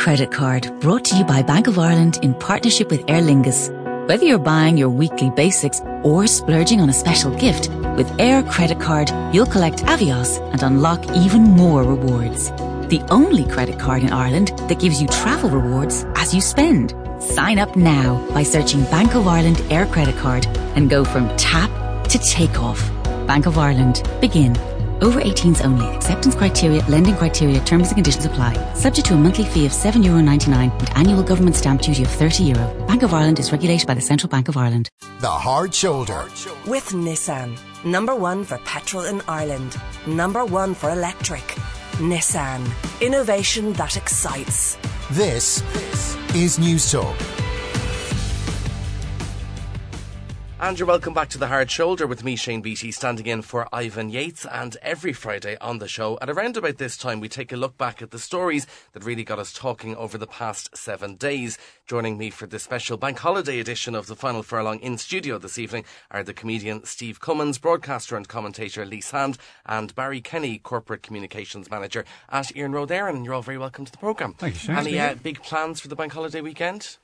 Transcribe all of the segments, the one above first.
credit card, brought to you by Bank of Ireland in partnership with Aer Lingus. Whether you're buying your weekly basics or splurging on a special gift, with Air Credit Card, you'll collect Avios and unlock even more rewards. The only credit card in Ireland that gives you travel rewards as you spend. Sign up now by searching Bank of Ireland Air Credit Card and go from tap to takeoff. Bank of Ireland. Begin. Over 18s only. Acceptance criteria, lending criteria, terms and conditions apply. Subject to a monthly fee of €7.99 and annual government stamp duty of €30. Bank of Ireland is regulated by the Central Bank of Ireland. The Hard Shoulder. With Nissan. Number one for petrol in Ireland. Number one for electric. Nissan. Innovation that excites. This is Newstalk. And you're welcome back to The Hard Shoulder with me, Shane Beattie, standing in for Ivan Yates. And every Friday on the show, at around about this time, we take a look back at the stories that really got us talking over the past 7 days. Joining me for this special bank holiday edition of The Final Furlong in studio this evening are the comedian Steve Cummins, broadcaster and commentator Lise Hand, and Barry Kenny, corporate communications manager at Iarnród Éireann. And you're all very welcome to the programme. Thank you, Shane. Any big plans for the bank holiday weekend?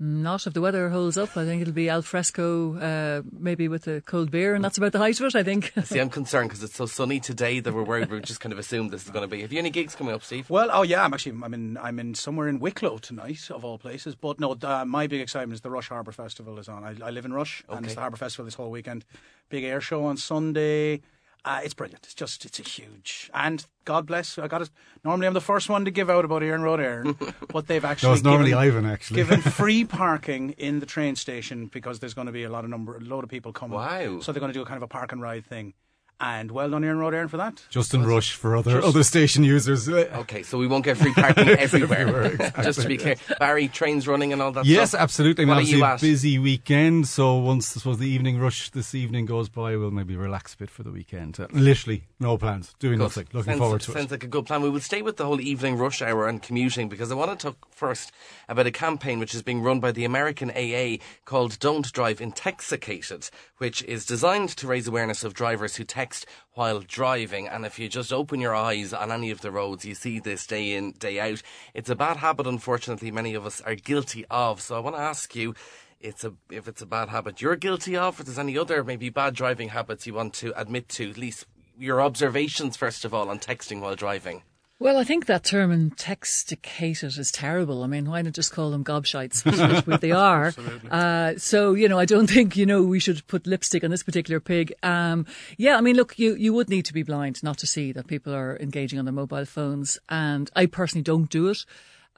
Not if the weather holds up. I think it'll be al fresco, maybe with a cold beer, and that's about the height of it, I think. See, I'm concerned because it's so sunny today that we're worried. We just kind of assumed this is going to be. Have you any gigs coming up, Steve? Well, I'm in somewhere in Wicklow tonight, of all places. But no, my big excitement is the Rush Harbour Festival is on. I live in Rush, okay, and it's the Harbour Festival this whole weekend. Big air show on Sunday. It's brilliant. It's a huge... And God bless, I got it. Normally I'm the first one to give out about Iarnród Éireann, but they've actually... No, it's normally Ivan, actually. ...given free parking in the train station because there's going to be a load of people coming. Wow. So they're going to do a kind of a park and ride thing. And well done, Iarnród Éireann, for that. Justin Rush for other station users. Okay, so we won't get free parking everywhere. Exactly. Just to be clear. Barry, trains running and all that stuff? Yes, absolutely. What are you at? Busy weekend, so once the evening rush this evening goes by, we'll maybe relax a bit for the weekend. Literally, no plans, doing nothing, looking forward to it. Sounds like a good plan. We will stay with the whole evening rush hour and commuting, because I want to talk first about a campaign which is being run by the American AA called Don't Drive Intoxicated, which is designed to raise awareness of drivers who text while driving. And if you just open your eyes on any of the roads, you see this day in, day out. It's a bad habit, unfortunately, many of us are guilty of. So I want to ask you if it's a bad habit you're guilty of, if there's any other maybe bad driving habits you want to admit to, at least your observations, first of all, on texting while driving. Well, I think that term intoxicated is terrible. I mean, why not just call them gobshites, which they are. I don't think, we should put lipstick on this particular pig. Look, you would need to be blind not to see that people are engaging on their mobile phones. And I personally don't do it.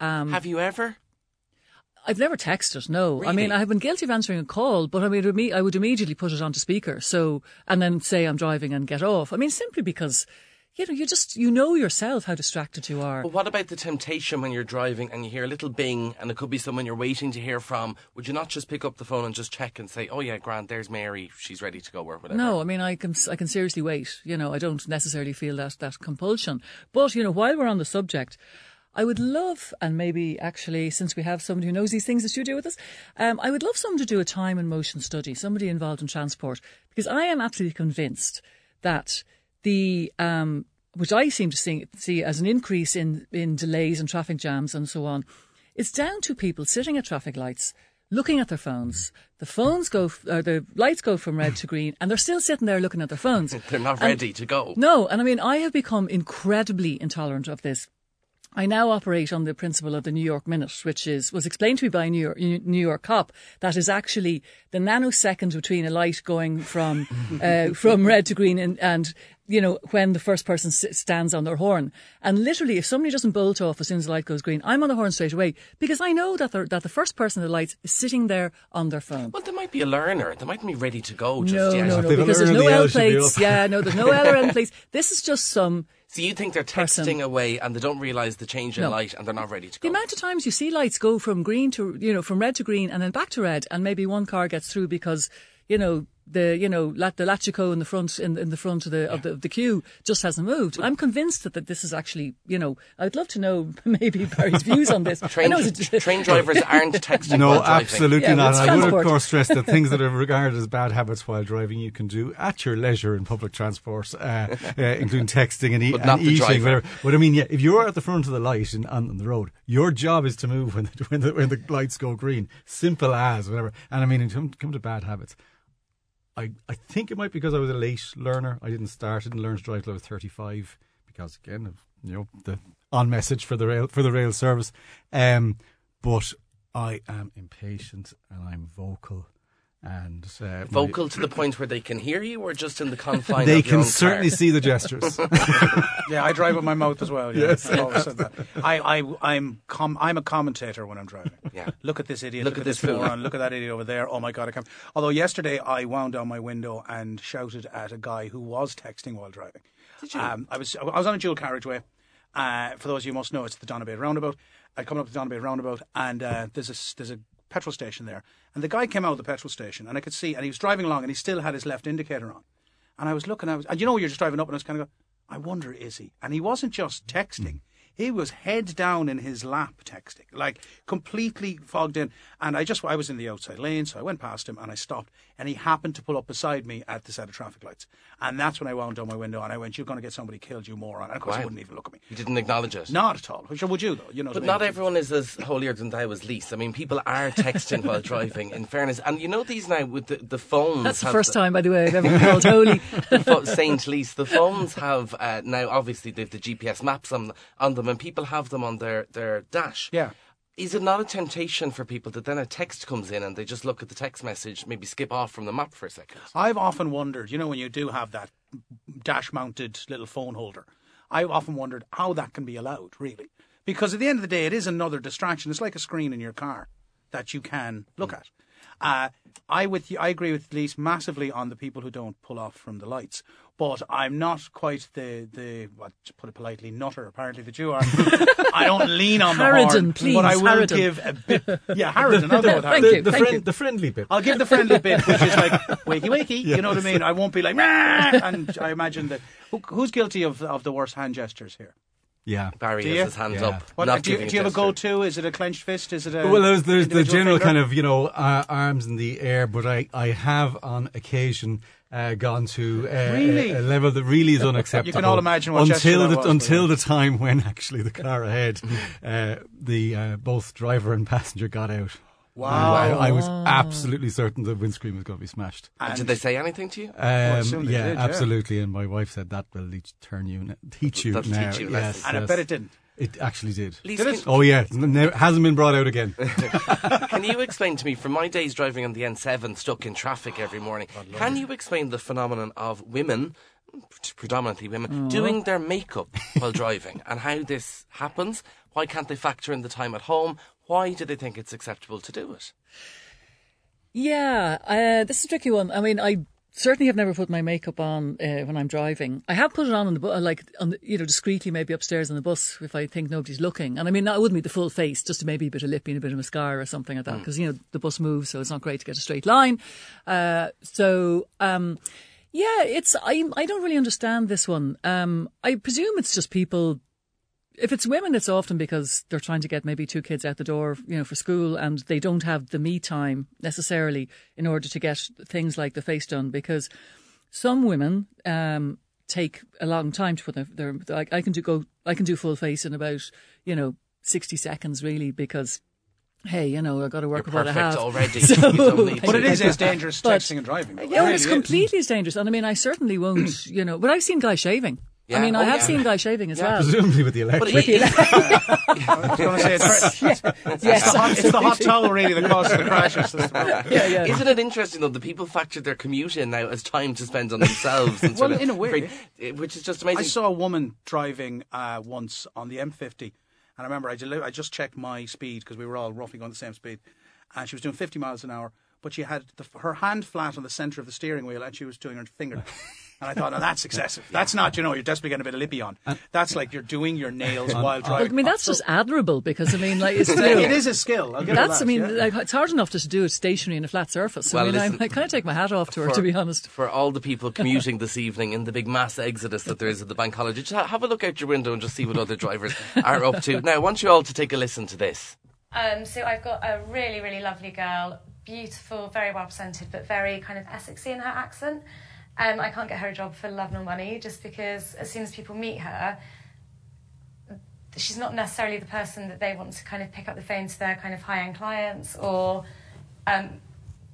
Have you ever? I've never texted, no. Really? I mean, I have been guilty of answering a call, but I would immediately put it onto speaker. So, and then say I'm driving and get off. I mean, simply because... You know yourself how distracted you are. But what about the temptation when you're driving and you hear a little bing and it could be someone you're waiting to hear from? Would you not just pick up the phone and just check and say, oh yeah, grand, there's Mary, she's ready to go or whatever? No, I mean, I can seriously wait. I don't necessarily feel that compulsion. But, while we're on the subject, I would love, and maybe actually, since we have somebody who knows these things in the studio with us, I would love someone to do a time and motion study, somebody involved in transport, because I am absolutely convinced that... which I seem to see as an increase in delays and traffic jams and so on, is down to people sitting at traffic lights, looking at their phones. The lights go from red to green, and they're still sitting there looking at their phones. They're not ready to go. No, and I mean, I have become incredibly intolerant of this. I now operate on the principle of the New York minute, which was explained to me by a New York cop. That is actually the nanosecond between a light going from red to green and when the first person stands on their horn. And literally, if somebody doesn't bolt off as soon as the light goes green, I'm on the horn straight away because I know that the first person at the lights is sitting there on their phone. Well, they might be a learner. They mightn't be ready to go just yet. No, because there's no L plates. Yeah, no, there's no L or N plates. This is just some... So you think they're texting away and they don't realise the change in light and they're not ready to go? The amount of times you see lights go from green to, from red to green and then back to red and maybe one car gets through because... the latchiko in the front of the queue just hasn't moved. I'm convinced that this is actually, I'd love to know maybe Barry's views on this. Train drivers aren't texting. No, absolutely not. And I would of course stress that things that are regarded as bad habits while driving you can do at your leisure in public transport, including texting and eating, whatever. But I mean, yeah, if you're at the front of the light on the road, your job is to move when the lights go green. Simple as whatever. And I mean, in come to bad habits. I think it might be because I was a late learner. I didn't learn to drive till I was 35 because, again, of the on message for the rail service. But I am impatient and I'm vocal. And vocal to the point where they can hear you, or just in the confines? They of your can own certainly car? See the gestures. Yeah, I drive with my mouth as well. Yeah. Yes, I've always said that. I'm a commentator when I'm driving. Yeah, look at this idiot. Look at this moron. Look at that idiot over there. Oh my God, I can't. Although yesterday I wound down my window and shouted at a guy who was texting while driving. Did you? I was on a dual carriageway. For those of you who must know, it's the Donabate roundabout. I come up to the Donabate roundabout, and there's a petrol station there, and the guy came out of the petrol station, and I could see, and he was driving along, and he still had his left indicator on, and you're just driving up, and I was kind of going, I wonder, is he? And he wasn't just texting, he was head down in his lap texting, like completely fogged in, and I was in the outside lane, so I went past him, and I stopped, and he happened to pull up beside me at the set of traffic lights, and that's when I wound down my window, and I went, you're going to get somebody killed, you moron, and of course he wouldn't even look at me. You didn't acknowledge it? Not at all, which would you though? But not everyone is as holier than thou as Lise. I mean, people are texting while driving, in fairness, and these now with the phones. That's the first time, by the way, I've ever called holy. Saint Lise, the phones have now, obviously, they've the GPS maps on them, and people have them on their dash. Yeah. Is it not a temptation for people that then a text comes in and they just look at the text message, maybe skip off from the map for a second? I've often wondered, when you do have that dash-mounted little phone holder, I've often wondered how that can be allowed, really. Because at the end of the day, it is another distraction. It's like a screen in your car that you can look at. I agree with Lise massively on the people who don't pull off from the lights. But I'm not quite the to put it politely, nutter, apparently, that you are. I don't lean on the horn, please, but I will give a bit. Yeah, Harridan, I'll do it with Harridan. The friendly bit. I'll give the friendly bit, which is like, wakey, wakey, yes. You know what I mean? I won't be like, and I imagine that. Who's guilty of the worst hand gestures here? Yeah, Barry has his hands up. What, do you have a go-to? Is it a clenched fist? Is it a there's the general finger? Kind of arms in the air, but I have on occasion gone to a level that really is unacceptable. You can all imagine what until the time when actually the car ahead, both driver and passenger got out. Wow! I was absolutely certain the windscreen was going to be smashed. And did they say anything to you? They did, absolutely. And my wife said, that will teach you now. Teach you yes, and yes. I bet it didn't. It actually did. Did it? Oh, yeah. It hasn't been brought out again. Can you explain to me, from my days driving on the N7, stuck in traffic every morning, can you explain the phenomenon of women, predominantly women, doing their makeup while driving and how this happens? Why can't they factor in the time at home? Why do they think it's acceptable to do it? Yeah, this is a tricky one. I mean, I certainly have never put my makeup on when I'm driving. I have put it on, discreetly, maybe upstairs on the bus if I think nobody's looking. And I mean, I wouldn't be the full face, just maybe a bit of lippy and a bit of mascara or something like that, because, the bus moves, so it's not great to get a straight line. Yeah, I don't really understand this one. I presume it's just people. If it's women, it's often because they're trying to get maybe two kids out the door, for school, and they don't have the me time necessarily in order to get things like the face done. Because some women take a long time to put their I can do full face in about 60 seconds really, because. Hey, I've got to work about a half. Already. But it is as dangerous texting and driving. Yeah, really it's completely as dangerous. And I mean, I certainly won't, But I've seen guys shaving. Yeah. I mean, I have seen guys shaving as well. Presumably with the electric. I was going to say, it's the hot towel really that causes the crashes. Yeah. Isn't it interesting, though, that people factor their commute in now as time to spend on themselves? And well, in a way. Which is just amazing. I saw a woman driving once on the M50. And I remember I just checked my speed because we were all roughly going the same speed. And she was doing 50 miles an hour, but she had her hand flat on the centre of the steering wheel and she was doing her finger. And I thought, no, that's excessive. That's not, you know, you're desperately getting a bit of lippy on. That's like you're doing your nails while driving. I mean, that's just admirable because, I mean, like, it's still... It is a skill. I'll give that's, that, I mean, like, it's hard enough to do it stationary in a flat surface. Well, I mean, listen, I kind of take my hat off to her, to be honest. For all the people commuting this evening in the big mass exodus that there is at the bank holiday, just have a look out your window and just see what other drivers are up to. Now, I want you all to take a listen to this. So I've got a really, really lovely girl, beautiful, very well presented, but very kind of Essexy in her accent. I can't get her a job for love nor money, just because as soon as people meet her, she's not necessarily the person that they want to kind of pick up the phone to their kind of high-end clients or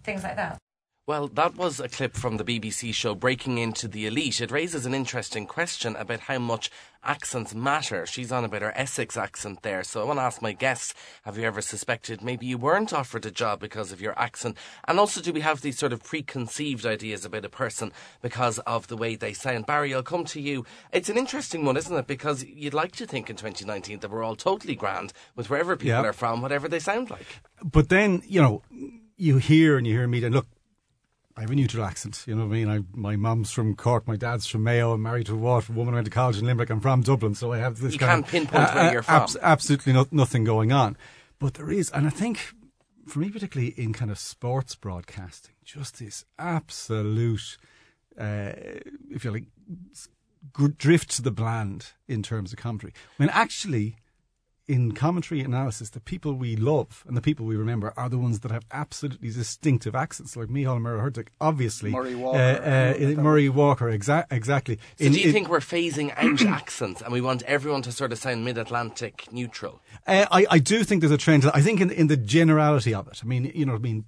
things like that. Well, that was a clip from the BBC show Breaking Into the Elite. It raises an interesting question about how much accents matter. She's on about her Essex accent there. So I want to ask my guests, have you ever suspected maybe you weren't offered a job because of your accent? And also, do we have these sort of preconceived ideas about a person because of the way they sound? Barry, I'll come to you. It's an interesting one, isn't it? Because you'd like to think in 2019 that we're all totally grand with wherever people are from, whatever they sound like. But then, you know, you hear and you hear me, and look, I have a neutral accent, you know what I mean? My mum's from Cork, my dad's from Mayo, I'm married to a Waterford woman, I went to college in Limerick, I'm from Dublin, so I have this kind of... You can't pinpoint where you're from. Absolutely nothing going on. But there is, and I think, for me particularly in kind of sports broadcasting, just this absolute, if you like, drift to the bland in terms of commentary. When actually, in commentary analysis, the people we love and the people we remember are the ones that have absolutely distinctive accents, like Michal Murray-Hertic, obviously. Murray Walker. Murray Walker, exactly. So do you think we're phasing out accents and we want everyone to sort of sound mid-Atlantic neutral? I do think there's a trend. I think in the generality of it, I mean, you know what I mean,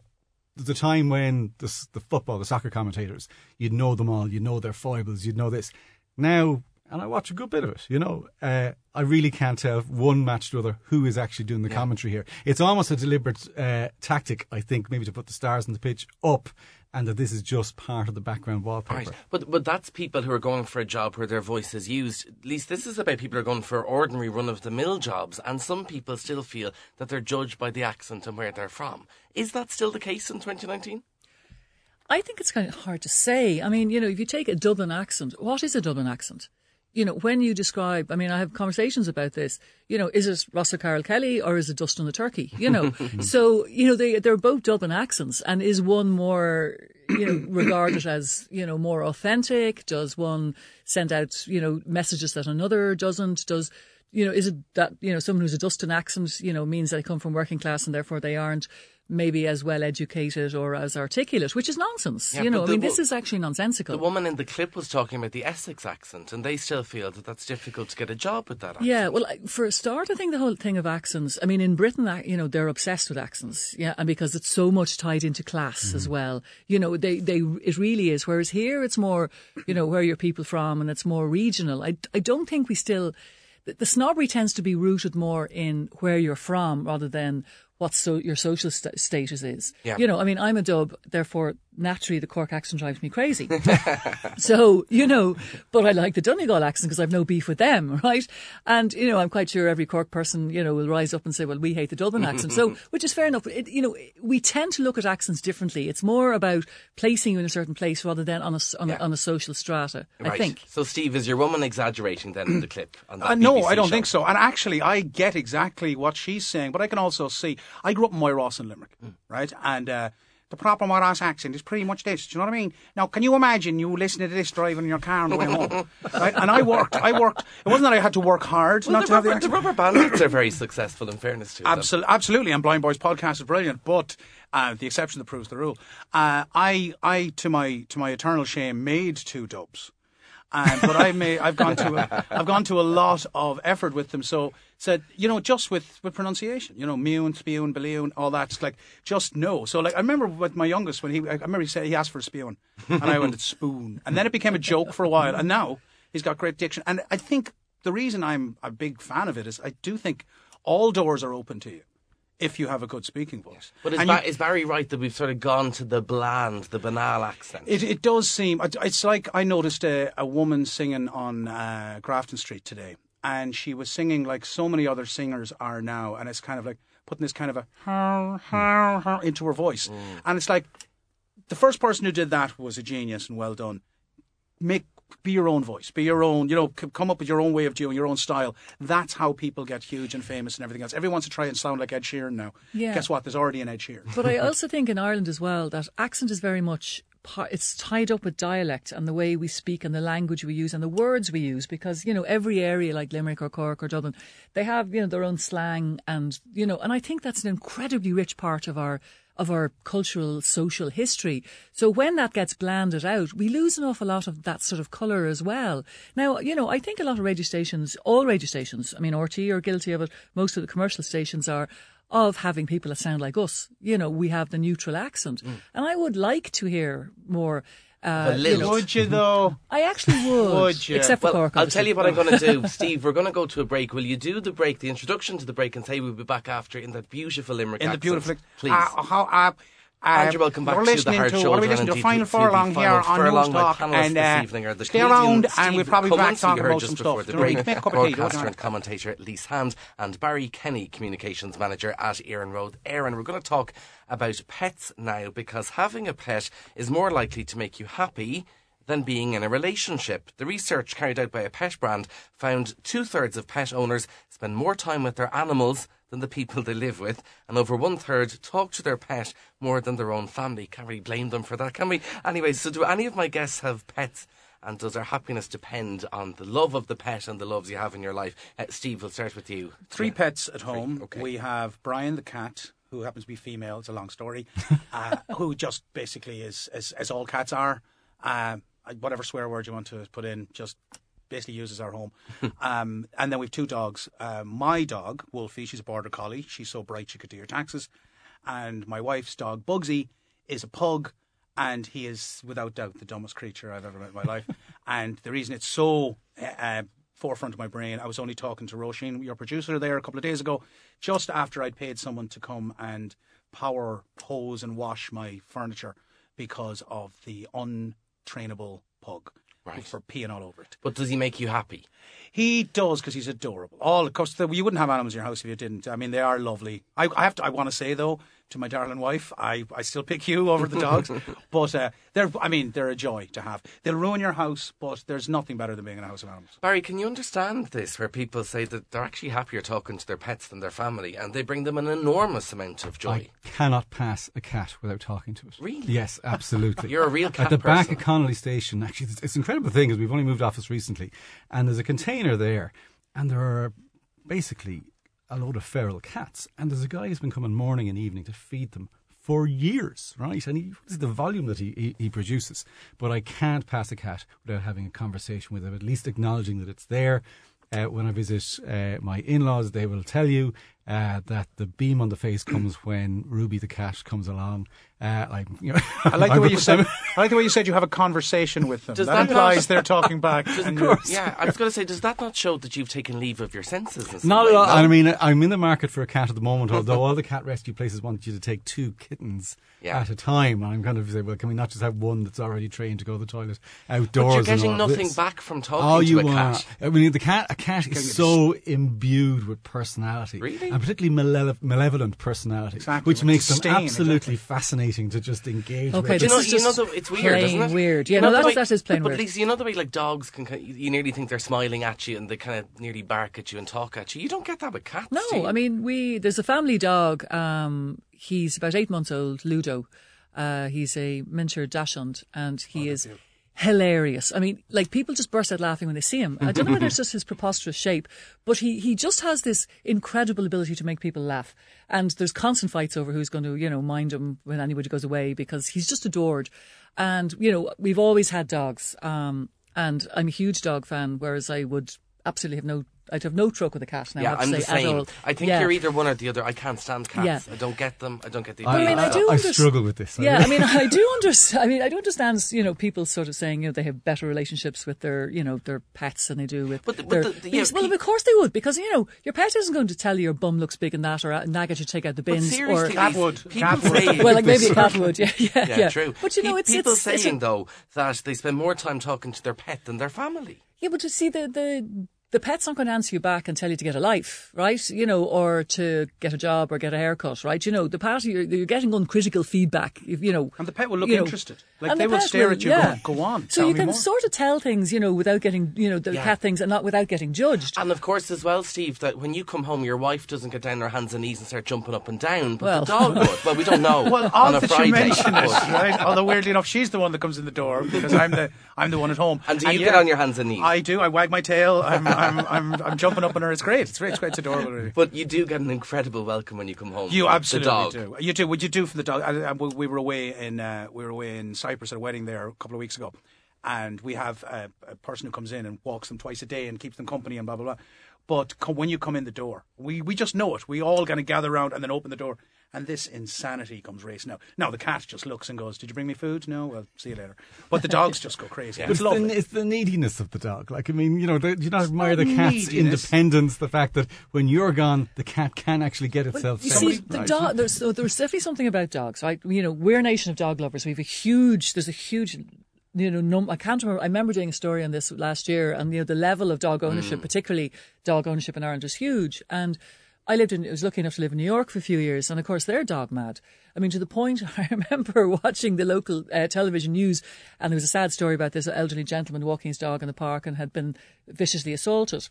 the time when the soccer commentators, you'd know them all, you'd know their foibles, you'd know this. Now... And I watch a good bit of it, you know. I really can't tell one match to other who is actually doing the commentary here. It's almost a deliberate tactic, I think, maybe to put the stars on the pitch up and that this is just part of the background wallpaper. Right. But that's people who are going for a job where their voice is used. At least this is about people who are going for ordinary run-of-the-mill jobs, and some people still feel that they're judged by the accent and where they're from. Is that still the case in 2019? I think it's kind of hard to say. I mean, you know, if you take a Dublin accent, what is a Dublin accent? You know, when you describe, I mean, I have conversations about this, you know, is it Ross O'Carroll Kelly or is it Dustin the Turkey? You know, so, you know, they're both Dublin accents. And is one more, you know, regarded as, you know, more authentic? Does one send out, you know, messages that another doesn't? Does, you know, is it that, you know, someone who's a Dustin accent, you know, means they come from working class and therefore they aren't maybe as well educated or as articulate, which is nonsense. Yeah, you know, I mean, this is actually nonsensical. The woman in the clip was talking about the Essex accent and they still feel that that's difficult to get a job with that accent. Yeah, well, for a start, I think the whole thing of accents, I mean, in Britain, you know, they're obsessed with accents, yeah, and because it's so much tied into class as well. You know, it really is, whereas here it's more, you know, where are your people from and it's more regional. I don't think we still... The snobbery tends to be rooted more in where you're from rather than what your social status is. Yeah. You know, I mean, I'm a dub, therefore, naturally, the Cork accent drives me crazy. So, you know, but I like the Donegal accent because I've no beef with them, right? And, you know, I'm quite sure every Cork person, you know, will rise up and say, well, we hate the Dublin accent. So, which is fair enough. You know, we tend to look at accents differently. It's more about placing you in a certain place rather than on a social strata, right. I think. So, Steve, is your woman exaggerating then in the clip? On that no, I don't think so. And actually, I get exactly what she's saying, but I can also see, I grew up in Moyross in Limerick, right? And, the proper Moyross accent is pretty much this. Do you know what I mean? Now, can you imagine you listening to this driving in your car on the way home? Right? And I worked. It wasn't that I had to work hard. Well, not to have the Rubber Bandits are very successful, in fairness to them. Absolutely, and Blind Boy's podcast is brilliant, but the exception that proves the rule. I to my eternal shame, made two dubs. But I've gone to a lot of effort with them. So said, you know, just with pronunciation, you know, mewn, spewn, belioun, all that's like just no. So like I remember with my youngest when he said he asked for a spewn and I went spoon, and then it became a joke for a while, and now he's got great diction. And I think the reason I'm a big fan of it is I do think all doors are open to you if you have a good speaking voice. But is Barry right that we've sort of gone to the bland, the banal accent? It does seem. It's like I noticed a woman singing on Grafton Street today, and she was singing like so many other singers are now, and it's kind of like putting this kind of a into her voice. And it's like the first person who did that was a genius and well done. be your own voice, be your own, you know, come up with your own way of doing, your own style. That's how people get huge and famous and everything else. Everyone wants to try and sound like Ed Sheeran now. Yeah. Guess what? There's already an Ed Sheeran. But I also think in Ireland as well that accent is very much, it's tied up with dialect and the way we speak and the language we use and the words we use, because, you know, every area like Limerick or Cork or Dublin, they have, you know, their own slang and, you know, and I think that's an incredibly rich part of our cultural, social history. So when that gets blanded out, we lose an awful lot of that sort of colour as well. Now, you know, I think a lot of radio stations, all radio stations, I mean, RT are guilty of it, most of the commercial stations are, of having people that sound like us. You know, we have the neutral accent. Mm. And I would like to hear more... would you though? I actually would. Would you? Except for Cork, I'll tell you what I'm going to do, Steve. We're going to go to a break. Will you do the break, the introduction to the break, and say we'll be back after in that beautiful Limerick accent? Please. Andrew, welcome back to The Hard Shoulder. What are we listening to? Final Furlong here on Newstalk. And stay around, and we'll probably be back talking about some stuff. Broadcaster and commentator Lise Hand and Barry Kenny, communications manager at Iarnród Éireann. We're going to talk about pets now, because having a pet is more likely to make you happy than being in a relationship. The research carried out by a pet brand found 2/3 of pet owners spend more time with their animals than the people they live with, and over 1/3 talk to their pet more than their own family. Can't really blame them for that, can we? Anyway, so do any of my guests have pets, and does their happiness depend on the love of the pet and the loves you have in your life? Steve, we'll start with you. Three pets at home. Okay. We have Brian the cat, who happens to be female, it's a long story, who just basically is, as all cats are, whatever swear word you want to put in, just basically uses our home. And then we have two dogs. My dog, Wolfie, she's a border collie. She's so bright she could do your taxes. And my wife's dog, Bugsy, is a pug. And he is, without doubt, the dumbest creature I've ever met in my life. And the reason it's so forefront of my brain, I was only talking to Roisin, your producer there, a couple of days ago, just after I'd paid someone to come and power hose and wash my furniture because of the untrainable pug. Right. For peeing all over it. But does he make you happy? He does, because he's adorable. Of course, you wouldn't have animals in your house if you didn't. I mean, they are lovely. I want to say, though, to my darling wife, I still pick you over the dogs. But they're a joy to have. They'll ruin your house, but there's nothing better than being in a house of animals. Barry, can you understand this, where people say that they're actually happier talking to their pets than their family, and they bring them an enormous amount of joy? I cannot pass a cat without talking to it. Really? Yes, absolutely. You're a real cat person. At the back of Connolly Station, actually, it's incredible. The thing is, we've only moved office recently, and there's a container there, and there are basically a load of feral cats, and there's a guy who's been coming morning and evening to feed them for years, right? And it's the volume that he produces. But I can't pass a cat without having a conversation with him, at least acknowledging that it's there. When I visit my in-laws, they will tell you that the beam on the face comes when Ruby the cat comes along. I like the way you said. I like the way you said you have a conversation with them. That implies they're talking back. Of course. Yeah, I was going to say, does that not show that you've taken leave of your senses? Not at all. I mean, I'm in the market for a cat at the moment, although all the cat rescue places want you to take two kittens at a time. And I'm kind of saying, well, can we not just have one that's already trained to go to the toilet outdoors? But you're getting nothing back from talking to a cat. I mean, a cat is so imbued with personality. Really? And particularly malevolent personality, exactly, which makes them absolutely fascinating to just engage with. It's weird, isn't it? Weird. Yeah, that is plain weird. But Lise, you know the way like dogs can, you nearly think they're smiling at you and they kind of nearly bark at you and talk at you. You don't get that with cats. No, do you? I mean, there's a family dog. He's about 8 months old, Ludo. He's a miniature dachshund, and he is hilarious. I mean, like, people just burst out laughing when they see him. I don't know whether it's just his preposterous shape, but he just has this incredible ability to make people laugh. And there's constant fights over who's going to, mind him when anybody goes away, because he's just adored. And, we've always had dogs. And I'm a huge dog fan, whereas I would absolutely have I'd have no truck with a cat now. Yeah, I'm the same. I think you're either one or the other. I can't stand cats. Yeah. I don't get them. I don't get the. I struggle with this. Yeah, I mean, I do understand. I mean, I do understand. People sort of saying they have better relationships with their their pets than they do with. Of course they would, because your pet isn't going to tell you your bum looks big and that, or nag at you to take out the bins. But seriously, cat would. Well, like maybe a cat would. Yeah, true. But it's people saying though that they spend more time talking to their pet than their family. Yeah, but you see the the pet's not going to answer you back and tell you to get a life, right? You know, or to get a job or get a haircut, right? You know, the pet, you're getting uncritical feedback, you know. And the pet will look interested. Like, they will stare at you and go on. So you can sort of tell things, you know, without getting, you know, the cat things and not without getting judged. And of course, as well, Steve, that when you come home, your wife doesn't get down on her hands and knees and start jumping up and down, but the dog would. Well, we don't know. Well, on a Friday. You mention it, right? Although, weirdly enough, she's the one that comes in the door because I'm the one at home. And do you get on your hands and knees? I do. I wag my tail. I'm jumping up on her. It's great. It's great. It's adorable. Really. But you do get an incredible welcome when you come home. You absolutely do. You do. What you do for the dog? We were away in Cyprus at a wedding there a couple of weeks ago, and we have a person who comes in and walks them twice a day and keeps them company and blah blah blah. But when you come in the door, we just know it. We all kind of gather around and then open the door. And this insanity comes racing out. Now the cat just looks and goes, "Did you bring me food?" "No." "Well, see you later." But the dogs just go crazy. Yeah. It's the neediness of the dog. Like, I mean, you know, do you not admire the cat's independence? The fact that when you're gone, the cat can actually get itself. Well, you see, dog. There's definitely something about dogs, right? You know, we're a nation of dog lovers. There's a huge. You know, I can't remember. I remember doing a story on this last year, and you know, the level of dog ownership, particularly dog ownership in Ireland, is huge. And I was lucky enough to live in New York for a few years, and of course they're dog mad. I mean, to the point I remember watching the local television news, and there was a sad story about this elderly gentleman walking his dog in the park and had been viciously assaulted.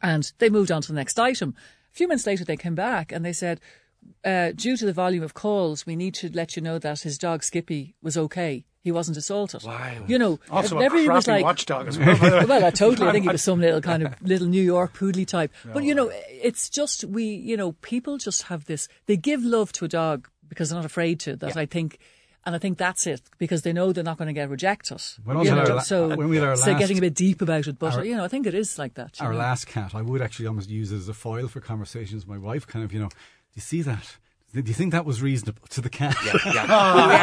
And they moved on to the next item. A few minutes later, they came back and they said, due to the volume of calls, we need to let you know that his dog Skippy was okay. He wasn't assaulted. Wow. You know, also a crappy watchdog as well. Well, I think he was some little kind of little New York poodly type. But you know, it's just people just have this. They give love to a dog because they're not afraid to. That I think. And I think that's it, because they know they're not going to get rejected. Getting a bit deep about it, but I think it is like that. Our last cat, I would actually almost use it as a foil for conversations with my wife. Kind of, do you see that? Do you think that was reasonable to the cat? Yeah.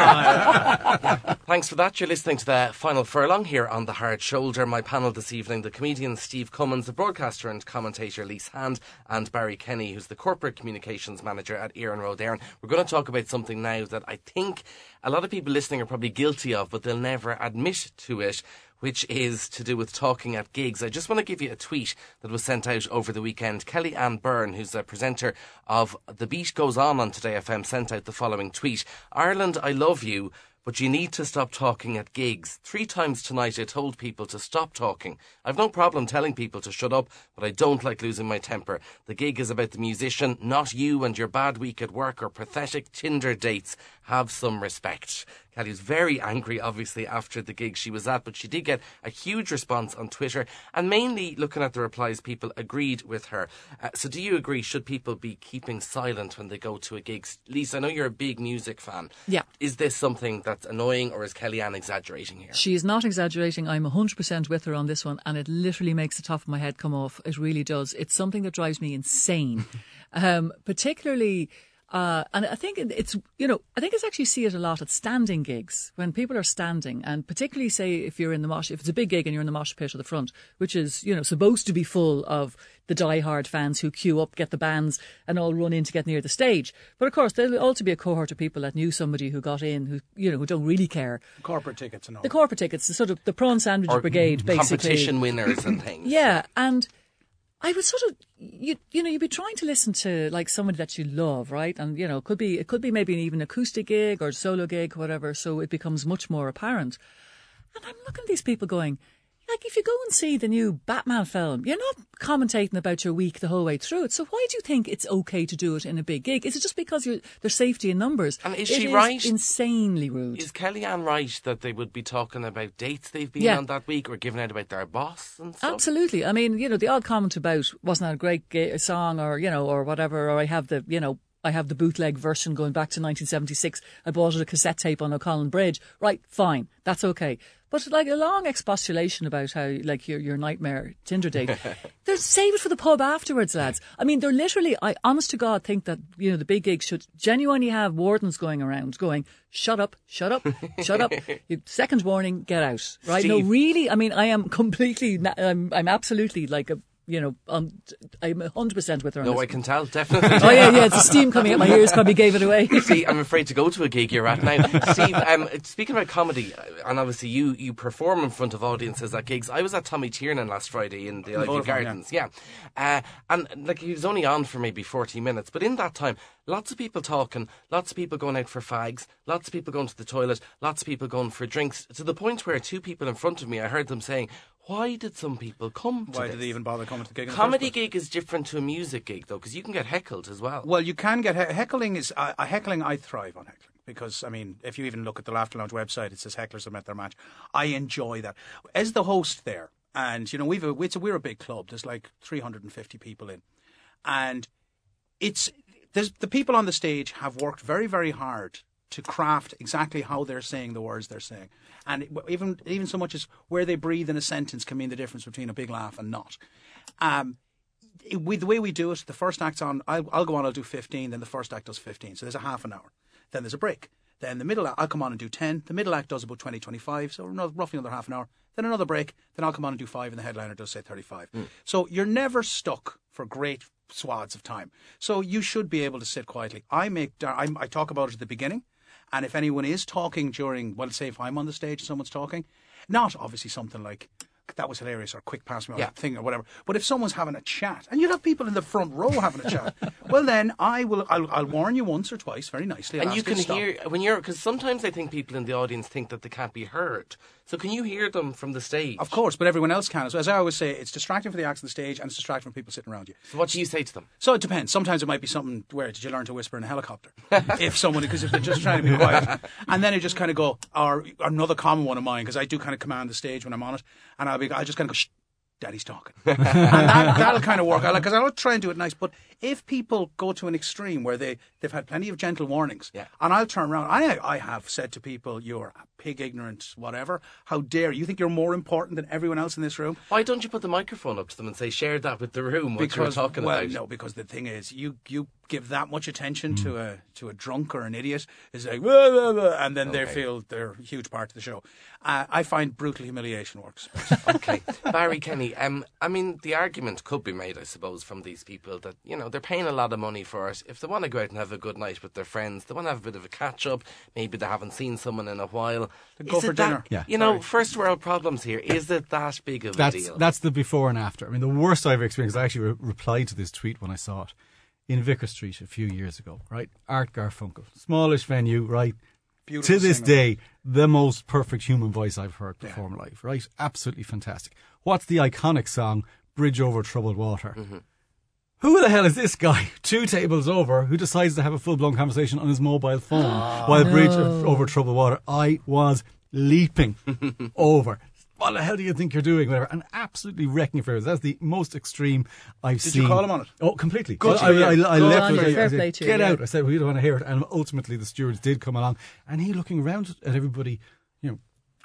Thanks for that. You're listening to The Final Furlong here on The Hard Shoulder. My panel this evening, the comedian Steve Cummins, the broadcaster and commentator Lise Hand, and Barry Kenny, who's the corporate communications manager at Iarnród Éireann. We're going to talk about something now that I think a lot of people listening are probably guilty of, but they'll never admit to it, which is to do with talking at gigs. I just want to give you a tweet that was sent out over the weekend. Kelly Ann Byrne, who's a presenter of The Beat Goes on Today FM, sent out the following tweet. "Ireland, I love you, but you need to stop talking at gigs. 3 times tonight I told people to stop talking. I've no problem telling people to shut up, but I don't like losing my temper. The gig is about the musician, not you and your bad week at work or pathetic Tinder dates. Have some respect." Kelly was very angry, obviously, after the gig she was at, but she did get a huge response on Twitter, and mainly looking at the replies, people agreed with her. So do you agree, should people be keeping silent when they go to a gig? Lise, I know you're a big music fan. Yeah. Is this something that's annoying, or is Kelly Ann exaggerating here? She is not exaggerating. I'm 100% with her on this one, and it literally makes the top of my head come off. It really does. It's something that drives me insane, particularly... and I think I actually see it a lot at standing gigs, when people are standing, and particularly say if it's a big gig and you're in the mosh pit at the front, which is, supposed to be full of the diehard fans who queue up, get the bands and all run in to get near the stage. But of course, there'll also be a cohort of people that knew somebody who got in who don't really care. Corporate tickets and all. The corporate tickets, the sort of the prawn sandwich brigade, basically. Competition winners and things. Yeah, and... I would sort of, you'd be trying to listen to like somebody that you love, right? And it could be maybe even an acoustic gig or a solo gig, whatever. So it becomes much more apparent. And I'm looking at these people going, like, if you go and see the new Batman film, you're not commentating about your week the whole way through it. So why do you think it's okay to do it in a big gig? Is it just because there's safety in numbers? And is she right? Insanely rude. Is Kelly Ann right that they would be talking about dates they've been on that week, or giving out about their boss and stuff? Absolutely. I mean, the odd comment about wasn't that a great song, or or whatever, or I have the bootleg version going back to 1976. I bought it a cassette tape on O'Connell Bridge. Right, fine, that's okay. But like a long expostulation about how like your nightmare Tinder date, they're saved for the pub afterwards, lads. I mean, they're literally. I honest to God think that the big gigs should genuinely have wardens going around going, "Shut up, shut up, shut up." Second warning, get out. Right? Steve. No, really. I mean, I am completely. I'm absolutely like a you know, I'm 100% with her on this. No, I can tell, definitely. Oh, yeah, it's the steam coming out my ears probably gave it away. See, I'm afraid to go to a gig you're at now. Steve, speaking about comedy, and obviously you perform in front of audiences at gigs. I was at Tommy Tiernan last Friday in the Ivy Gardens, yeah. And, like, he was only on for maybe 40 minutes, but in that time, lots of people talking, lots of people going out for fags, lots of people going to the toilet, lots of people going for drinks, to the point where two people in front of me, I heard them saying, why did some people come to this? Why did they even bother coming to the gig? Comedy gig is different to a music gig, though, because you can get heckled as well. Well, you can get heckling. I thrive on heckling because, I mean, if you even look at the Laughter Lounge website, it says hecklers have met their match. I enjoy that. As the host there, and, you know, we're a big club. There's like 350 people in. And the people on the stage have worked very, very hard to craft exactly how they're saying the words they're saying. And even so much as where they breathe in a sentence can mean the difference between a big laugh and not. The way we do it, the first act's on, I'll go on, I'll do 15, then the first act does 15. So there's a half an hour. Then there's a break. Then the middle act, I'll come on and do 10. The middle act does about 20, 25, so roughly another half an hour. Then another break. Then I'll come on and do 5, and the headliner does, say, 35. Mm. So you're never stuck for great swaths of time. So you should be able to sit quietly. I talk about it at the beginning. And if anyone is talking during, well, say if I'm on the stage and someone's talking, not obviously something like, that was hilarious or quick pass me on that thing or whatever, but if someone's having a chat, and you'll have people in the front row having a chat, well then I'll warn you once or twice very nicely. And you can hear, because sometimes I think people in the audience think that they can't be heard. So can you hear them from the stage? Of course, but everyone else can. So as I always say, it's distracting for the acts on the stage and it's distracting for people sitting around you. So what do you say to them? So it depends. Sometimes it might be something where, did you learn to whisper in a helicopter? Because if they're just trying to be quiet. And then I just kind of go, or another common one of mine, because I do kind of command the stage when I'm on it, and I'll just kind of go, shh, daddy's talking. And that'll kind of work out, because I'll try and do it nice, but if people go to an extreme where they've had plenty of gentle warnings, and I'll turn around, I have said to people, you're a pig, ignorant, whatever, how dare you think you're more important than everyone else in this room? Why don't you put the microphone up to them and say, share that with the room, what you're talking about? Well, no, because the thing is, you give that much attention to a drunk or an idiot, it's like, whoa, whoa, whoa, and then they feel they're a huge part of the show. I find brutal humiliation works. Okay, Barry Kenny, I mean, the argument could be made, I suppose, from these people that, you know, they're paying a lot of money for it. If they want to go out and have a good night with their friends, they want to have a bit of a catch-up, maybe they haven't seen someone in a while, go for dinner. You know, first world problems here. Is it that big of a deal? That's the before and after. I mean, the worst I've experienced, I actually replied to this tweet when I saw it, in Vicar Street a few years ago, right? Art Garfunkel. Smallish venue, right? Beautiful. To this day, the most perfect human voice I've heard perform live, right? Absolutely fantastic. What's the iconic song, Bridge Over Troubled Water? Mm-hmm. Who the hell is this guy, two tables over, who decides to have a full-blown conversation on his mobile phone Bridge Over Troubled Water? I was leaping over. What the hell do you think you're doing? Whatever, and absolutely wrecking affairs. That's the most extreme I've seen. Did you call him on it? Oh, completely. Good. I left. I said, get out. I said, we don't want to hear it. And ultimately, the stewards did come along, and he looking around at everybody. You know,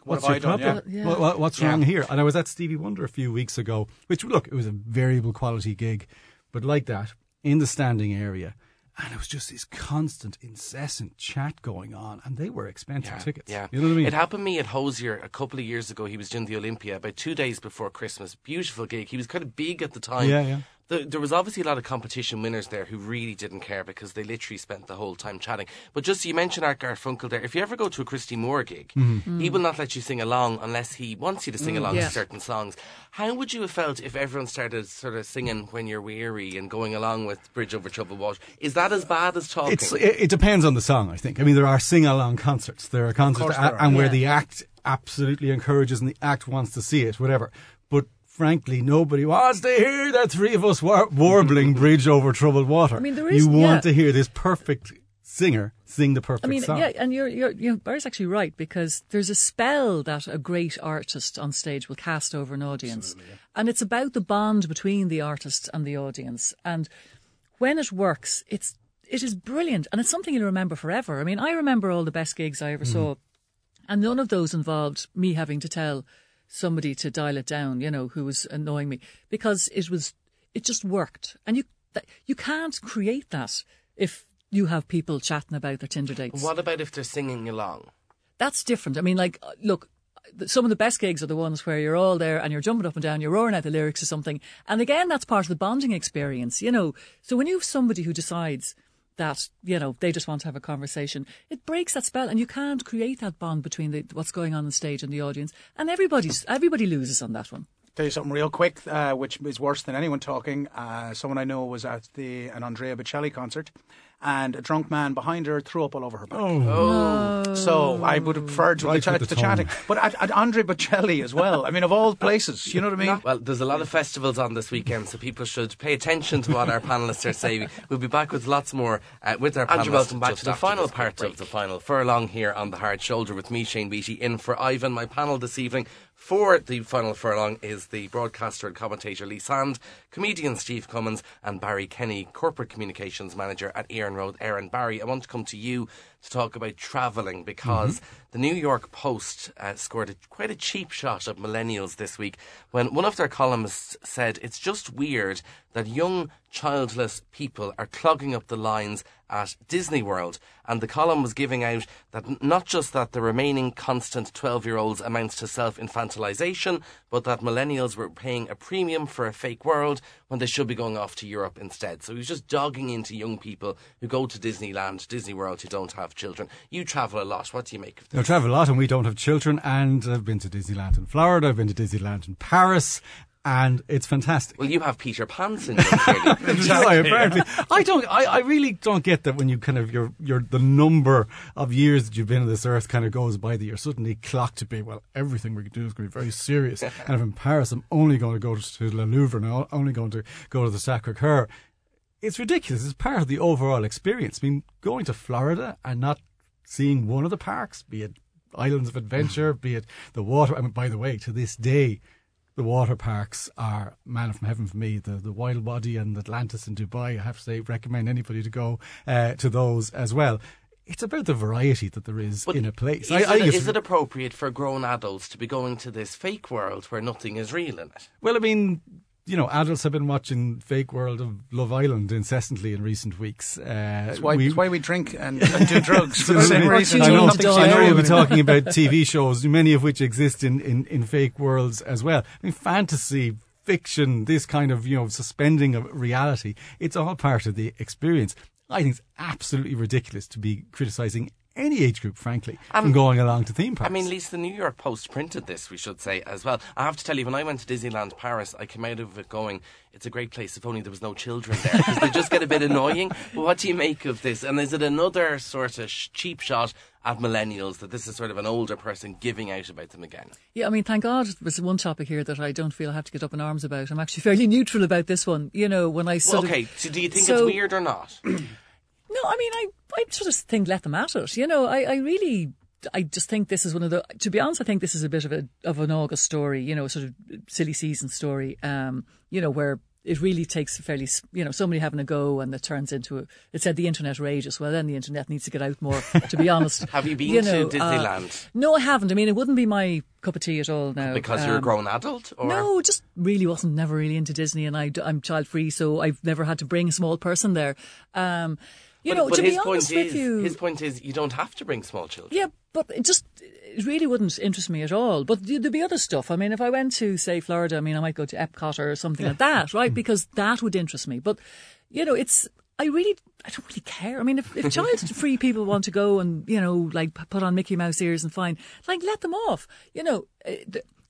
what's your problem? Yeah. What's wrong here? And I was at Stevie Wonder a few weeks ago, which look, it was a variable quality gig. But like that, in the standing area, and it was just this constant, incessant chat going on, and they were expensive tickets. Yeah. You know what I mean? It happened to me at Hosier a couple of years ago. He was doing the Olympia about 2 days before Christmas. Beautiful gig. He was kind of big at the time. Yeah. There was obviously a lot of competition winners there who really didn't care because they literally spent the whole time chatting. But just so you mentioned Art Garfunkel there, if you ever go to a Christy Moore gig, he will not let you sing along unless he wants you to sing along to certain songs. How would you have felt if everyone started sort of singing When You're Weary and going along with Bridge Over Troubled Water? Is that as bad as talking? It depends on the song, I think. I mean, there are sing-along concerts. There are concerts where the act absolutely encourages and the act wants to see it, whatever. But frankly, nobody wants to hear the three of us warbling Bridge Over Troubled Water. I mean, there is, you want to hear this perfect singer sing the perfect song. Yeah, and you know, Barry's actually right, because there's a spell that a great artist on stage will cast over an audience. And it's about the bond between the artist and the audience. And when it works, it is brilliant. And it's something you'll remember forever. I mean, I remember all the best gigs I ever saw. And none of those involved me having to tell somebody to dial it down, you know, who was annoying me, because it just worked. And you can't create that if you have people chatting about their Tinder dates. What about if they're singing along? That's different. I mean, like, look, some of the best gigs are the ones where you're all there and you're jumping up and down, you're roaring out the lyrics or something. And again, that's part of the bonding experience, you know. So when you have somebody who decides that, you know, they just want to have a conversation, it breaks that spell, and you can't create that bond between the, what's going on stage and the audience. And everybody loses on that one. Tell you something real quick, which is worse than anyone talking. Someone I know was at an Andrea Bocelli concert, and a drunk man behind her threw up all over her back. Oh, no. So I would have preferred to chatting. But at Andrea Bocelli as well. I mean, of all places, you know what I mean? Well, there's a lot of festivals on this weekend, so people should pay attention to what our panellists are saying. We'll be back with lots more with our panellists. Andrew, welcome back to the final part of the final furlong here on The Hard Shoulder with me, Shane Beattie, in for Ivan. My panel this evening for the final furlong is the broadcaster and commentator Lise Hand, comedian Steve Cummins, and Barry Kenny, corporate communications manager at Iarnród Éireann. Barry, I want to come to you to talk about travelling, because the New York Post scored quite a cheap shot at millennials this week when one of their columnists said it's just weird that young, childless people are clogging up the lines at Disney World. And the column was giving out that not just that the remaining constant 12-year-olds amounts to self-infantilization, but that millennials were paying a premium for a fake world when they should be going off to Europe instead. So he was just dogging into young people who go to Disneyland, Disney World, who don't have children. You travel a lot. What do you make of this? I travel a lot and we don't have children, and I've been to Disneyland in Florida, I've been to Disneyland in Paris, and it's fantastic. Well, you have Peter Pan syndrome, really. Apparently. I really don't get that when you kind of, your the number of years that you've been on this earth kind of goes by, that you're suddenly clocked to be, well, everything we do is going to be very serious. And if in Paris I'm only going to go to Le Louvre and I'm only going to go to the Sacré-Cœur. It's ridiculous. It's part of the overall experience. I mean, going to Florida and not seeing one of the parks, be it Islands of Adventure, be it the water. I mean, by the way, to this day, the water parks are man from heaven for me. The Wild Wadi and Atlantis in Dubai, I have to say, recommend anybody to go to those as well. It's about the variety that there is but in a place. Is it appropriate for grown adults to be going to this fake world where nothing is real in it? Well, I mean, you know, adults have been watching Fake World of Love Island incessantly in recent weeks. That's why we drink and do drugs for the same reason. I know we'll be talking about TV shows, many of which exist in fake worlds as well. I mean, fantasy, fiction, this kind of, you know, suspending of reality, it's all part of the experience. I think it's absolutely ridiculous to be criticising any age group, frankly, from going along to theme parks. I mean, at least the New York Post printed this, we should say, as well. I have to tell you, when I went to Disneyland Paris, I came out of it going, it's a great place if only there was no children there, because they just get a bit annoying. But what do you make of this? And is it another sort of cheap shot at millennials, that this is sort of an older person giving out about them again? Yeah, I mean, thank God there's one topic here that I don't feel I have to get up in arms about. I'm actually fairly neutral about this one. You know, when I sort of... Okay, so do you think it's weird or not? No, I mean, I sort of think let them at it. You know, I just think this is one of the, to be honest, I think this is a bit of an August story, you know, sort of silly season story, you know, where it really takes fairly, you know, somebody having a go and it turns into, it said the internet rages. Well, then the internet needs to get out more, to be honest. Have you been to Disneyland? No, I haven't. I mean, it wouldn't be my cup of tea at all now. Because you're a grown adult? Or? No, just really wasn't, never really into Disney, and I'm child free, so I've never had to bring a small person there. His point is you don't have to bring small children. Yeah, but it really wouldn't interest me at all. But there'd be other stuff. I mean, if I went to, say, Florida, I mean, I might go to Epcot or something like that, right? Because that would interest me. But, you know, I don't really care. I mean, if child-free people want to go and, you know, like put on Mickey Mouse ears and fine, like let them off, you know.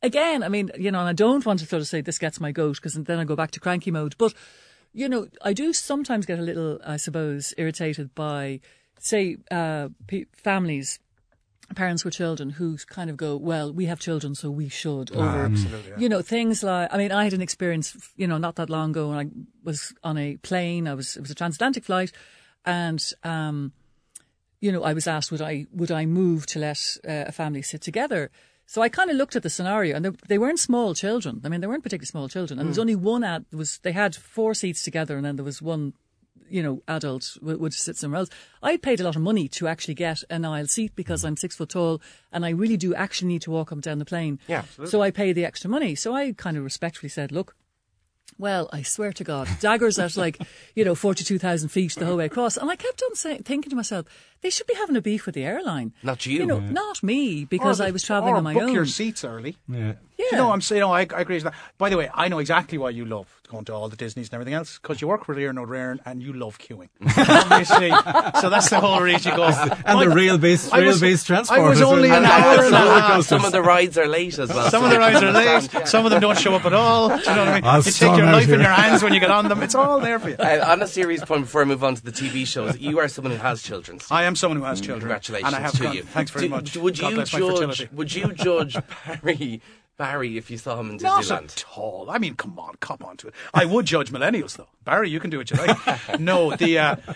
Again, I mean, you know, and I don't want to sort of say this gets my goat, because then I go back to cranky mode. But you know, I do sometimes get a little, I suppose, irritated by, say, families, parents with children who kind of go, well, we have children, so we should. Absolutely, yeah. You know, things like, I mean, I had an experience, you know, not that long ago when I was on a plane. It was a transatlantic flight, and you know, I was asked, would I move to let a family sit together? So I kind of looked at the scenario, and they weren't small children. I mean, they weren't particularly small children. And there was only one they had four seats together, and then there was one, you know, adult would sit somewhere else. I paid a lot of money to actually get an aisle seat because I'm 6 foot tall, and I really do actually need to walk up and down the plane. Yeah, absolutely. So I pay the extra money. So I kind of respectfully said, look, well, I swear to God, daggers at 42,000 feet the whole way across. And I kept on thinking to myself, they should be having a beef with the airline. Not you. Not me, because I was travelling on my own. Book your seats early. Yeah. You know, I agree with that. By the way, I know exactly why you love going to all the Disneys and everything else, because you work for Iarnród Éireann and you love queuing. Obviously. So that's the whole reason you go. And the rail-based transport. I was only an hour and a half. Some of the rides are late as well. Some of the rides are late. Some of them don't show up at all. Do you know what I mean? You take your life in your hands when you get on them. It's all there for you. On a serious point, before I move on to the TV shows, you are someone who has children. I am someone who has children. Congratulations and I have to you. Thanks very much. Would you judge Barry, if you saw him in Disneyland? Not at all. I mean, come on, cop on to it. I would judge millennials, though. Barry, you can do what you like. No,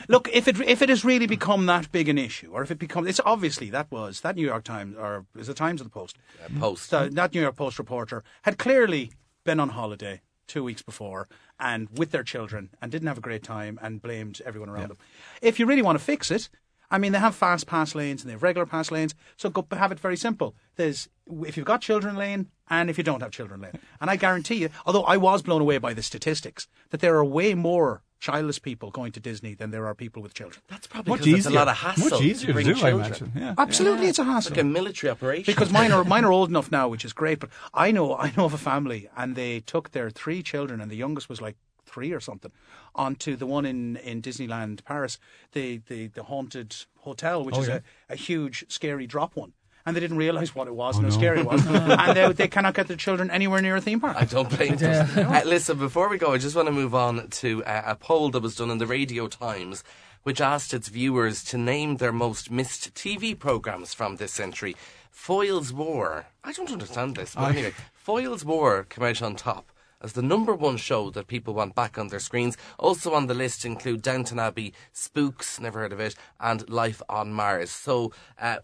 look, if it has really become that big an issue, or if it becomes, it's obviously that New York Times, or is it Times or the Post? Post. That New York Post reporter had clearly been on holiday 2 weeks before and with their children and didn't have a great time and blamed everyone around them. If you really want to fix it, I mean, they have fast pass lanes and they have regular pass lanes. So have it very simple. There's if you've got children lane and if you don't have children lane. And I guarantee you, although I was blown away by the statistics, that there are way more childless people going to Disney than there are people with children. That's probably because it's a lot of hassle. Much easier to bring children. I imagine. Yeah. Absolutely, it's a hassle. Like a military operation. Because mine are old enough now, which is great. But I know of a family and they took their three children and the youngest was like three or something, onto the one in Disneyland Paris, the haunted hotel, which is a huge, scary drop one. And they didn't realise what it was and how scary it was. And they cannot get their children anywhere near a theme park. I don't blame them. Listen, before we go, I just want to move on to a poll that was done in the Radio Times, which asked its viewers to name their most missed TV programmes from this century. Foyle's War. I don't understand this, but anyway, Foyle's War came out on top as the number one show that people want back on their screens. Also on the list include Downton Abbey, Spooks, never heard of it, and Life on Mars. So,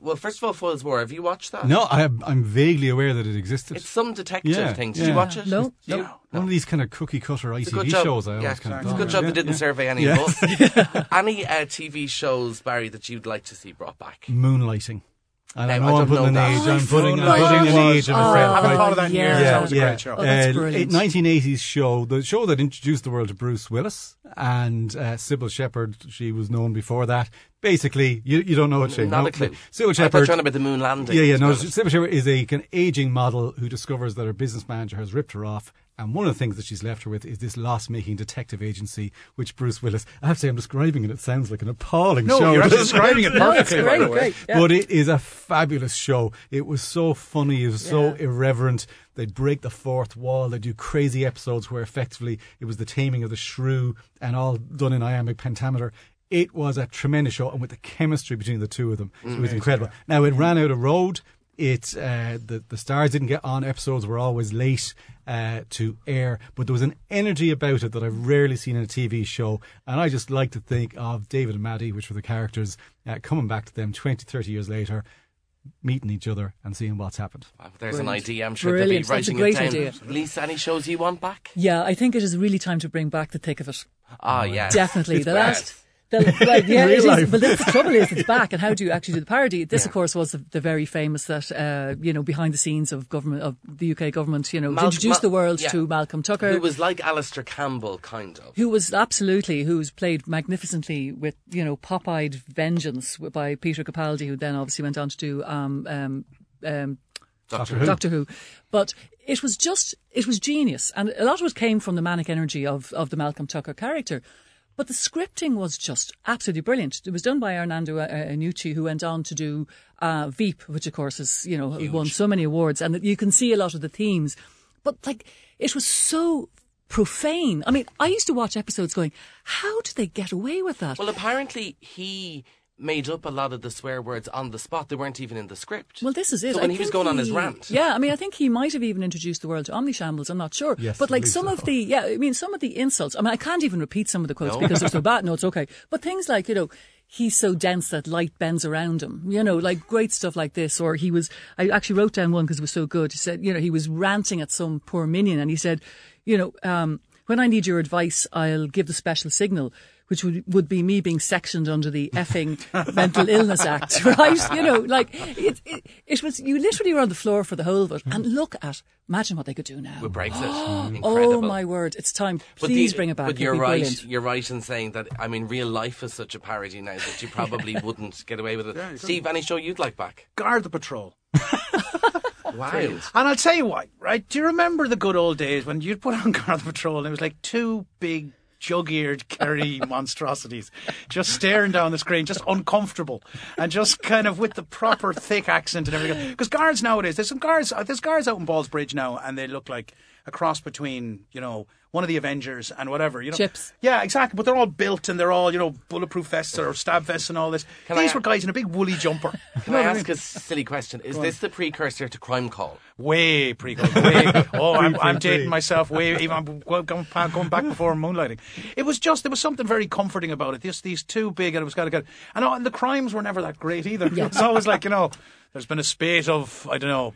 well, first of all, Foyle's War, have you watched that? No, I'm vaguely aware that it existed. It's some detective thing. Did you watch it? No. One of these kind of cookie-cutter ITV shows. It's a good job they didn't survey any of us. Any TV shows, Barry, that you'd like to see brought back? Moonlighting. I'm putting an age. I haven't thought of that in years. That was a great show. That's brilliant. 1980s show, the show that introduced the world to Bruce Willis and Cybill Shepherd. She was known before that. Basically, you don't know what she. Not a clue. Cybill Shepherd. I'm trying about the moon landing. Cybill Shepherd is an aging model who discovers that her business manager has ripped her off. And one of the things that she's left her with is this loss-making detective agency, which Bruce Willis... I have to say, I'm describing it. It sounds like an appalling show. No, you're describing it perfectly, by the way. But it is a fabulous show. It was so funny. It was so irreverent. They'd break the fourth wall. They'd do crazy episodes where, effectively, it was the taming of the shrew and all done in iambic pentameter. It was a tremendous show, and with the chemistry between the two of them, it was incredible. Yeah. Now, it ran out of road. It the stars didn't get on. Episodes were always late to air, but there was an energy about it that I've rarely seen in a TV show, and I just like to think of David and Maddie, which were the characters, coming back to them 20, 30 years later, meeting each other and seeing what's happened. Wow, there's an idea. I'm sure they'll be writing it down. Idea. Lise, any shows you want back? Yeah, I think it is really time to bring back The Thick of It. Oh yeah, definitely. But the trouble is, it's back, and how do you actually do the parody? This, of course, was the very famous that behind the scenes of government of the UK government, introduced the world to Malcolm Tucker, who was like Alistair Campbell, kind of, who was played magnificently with pop-eyed vengeance by Peter Capaldi, who then obviously went on to do Doctor Who, but. It was genius, and a lot of it came from the manic energy of the Malcolm Tucker character. But the scripting was just absolutely brilliant. It was done by Arnaldo Annucci, who went on to do Veep, which of course is won so many awards, and you can see a lot of the themes. But it was so profane. I mean, I used to watch episodes going, how do they get away with that? Well, apparently he made up a lot of the swear words on the spot. They weren't even in the script. Well, this is it. So when he was going on his rant. Yeah, I mean, I think he might have even introduced the world to Omnishambles, I'm not sure. Yes, but some of the insults, I mean, I can't even repeat some of the quotes because they're so bad. No, it's okay. But things like, he's so dense that light bends around him, great stuff like this. Or he was, I actually wrote down one because it was so good. He said, he was ranting at some poor minion and he said, when I need your advice, I'll give the special signal, which would be me being sectioned under the effing Mental Illness Act, right? You know, like, it was, you literally were on the floor for the whole of it. And look at, imagine what they could do now. With Brexit. Incredible. Oh, my word. It's time. Please bring it back. But you're right. Brilliant. You're right in saying that, I mean, real life is such a parody now that you probably wouldn't get away with it. Yeah, Steve, any show you'd like back? Garda Patrol. Wow. And I'll tell you why, right? Do you remember the good old days when you'd put on Garda Patrol and it was like two big jug-eared Kerry monstrosities just staring down the screen, just uncomfortable and just kind of with the proper thick accent and everything? Because guards nowadays, there's guards out in Ballsbridge now and they look like a cross between, you know, one of the Avengers and whatever, you know. Chips. Yeah, exactly. But they're all built and they're all, you know, bulletproof vests or stab vests and all this. These were guys in a big woolly jumper. Can I ask a silly question? Is this the precursor to Crime Call? Way precursor. I'm dating myself. I'm going back before Moonlighting. It was just, there was something very comforting about it. These two big, and it was kind of good. And the crimes were never that great either. Yeah. It's always like, you know, there's been a spate of, I don't know,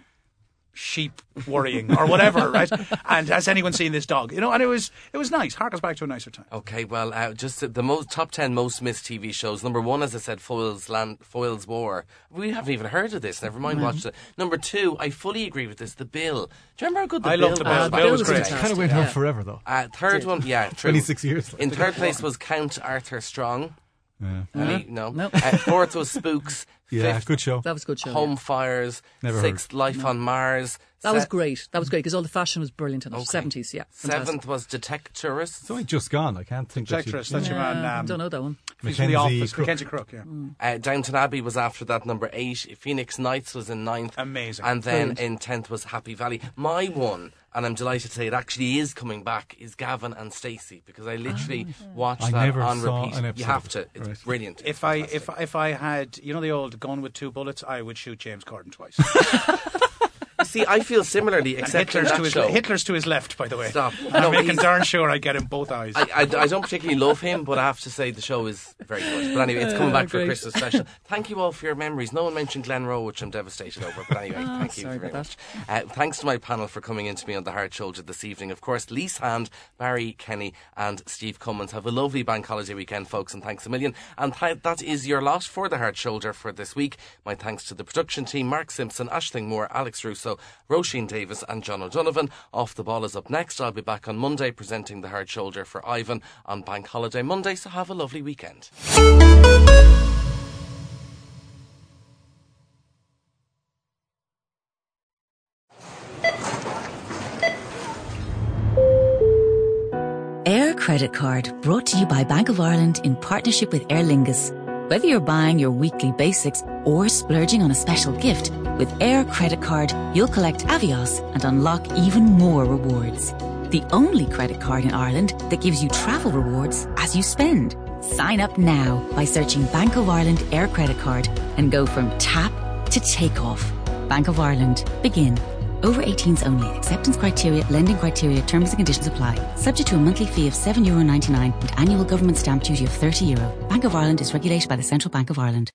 sheep worrying or whatever, right? And has anyone seen this dog? You know, and it was nice. Harkens back to a nicer time. Okay, well, just the top 10 most missed TV shows. Number one, as I said, Foyle's War. We haven't even heard of this. Never mind, watched it. Number two, I fully agree with this. The Bill. Do you remember how good the Bill was? I loved the Bill. The Bill was great. It kind of went on forever, though. Third one, yeah, true. 26 years. Later. In third place was Count Arthur Strong. Yeah. No. Fourth was Spooks. Yeah, fifth, good show. That was a good show. Home Fires. Never sixth, heard. Life on Mars. That was great because all the fashion was brilliant in the 70s. Yeah. Fantastic. Seventh was Detectorists. It's only just gone. I can't think. Detectorists. That's your man. I don't know that one. Mackenzie Crook. Yeah. Downton Abbey was after that. Number 8. Phoenix Nights was in 9th. Amazing. And then in 10th was Happy Valley. My one. And I'm delighted to say it actually is coming back, is Gavin and Stacey, because I literally watched that on repeat. You have to. It's brilliant. It's if I had, you know, the old gun with two bullets, I would shoot James Corden twice. See, I feel similarly, except Hitler's to his left, by the way. Stop. I'm making darn sure I get him both eyes. I don't particularly love him, but I have to say the show is very good. But anyway, it's coming back for a Christmas special. Thank you all for your memories. No one mentioned Glenroe, which I'm devastated over. But anyway, thank you very much. Thanks to my panel for coming in to me on the Hard Shoulder this evening. Of course, Lise Hand, Barry Kenny and Steve Cummins. Have a lovely bank holiday weekend, folks, and thanks a million. And that is your lot for the Hard Shoulder for this week. My thanks to the production team, Mark Simpson, Aisling Moore, Alex Russo, Roisin Davis and John O'Donovan. Off the Ball is up next. I'll be back on Monday presenting the Hard Shoulder for Ivan on Bank Holiday Monday, so have a lovely weekend. Air Credit Card, brought to you by Bank of Ireland in partnership with Aer Lingus. Whether you're buying your weekly basics or splurging on a special gift, with Air Credit Card, you'll collect Avios and unlock even more rewards. The only credit card in Ireland that gives you travel rewards as you spend. Sign up now by searching Bank of Ireland Air Credit Card and go from tap to takeoff. Bank of Ireland. Begin. Over 18s only. Acceptance criteria, lending criteria, terms and conditions apply. Subject to a monthly fee of €7.99 and annual government stamp duty of €30. Bank of Ireland is regulated by the Central Bank of Ireland.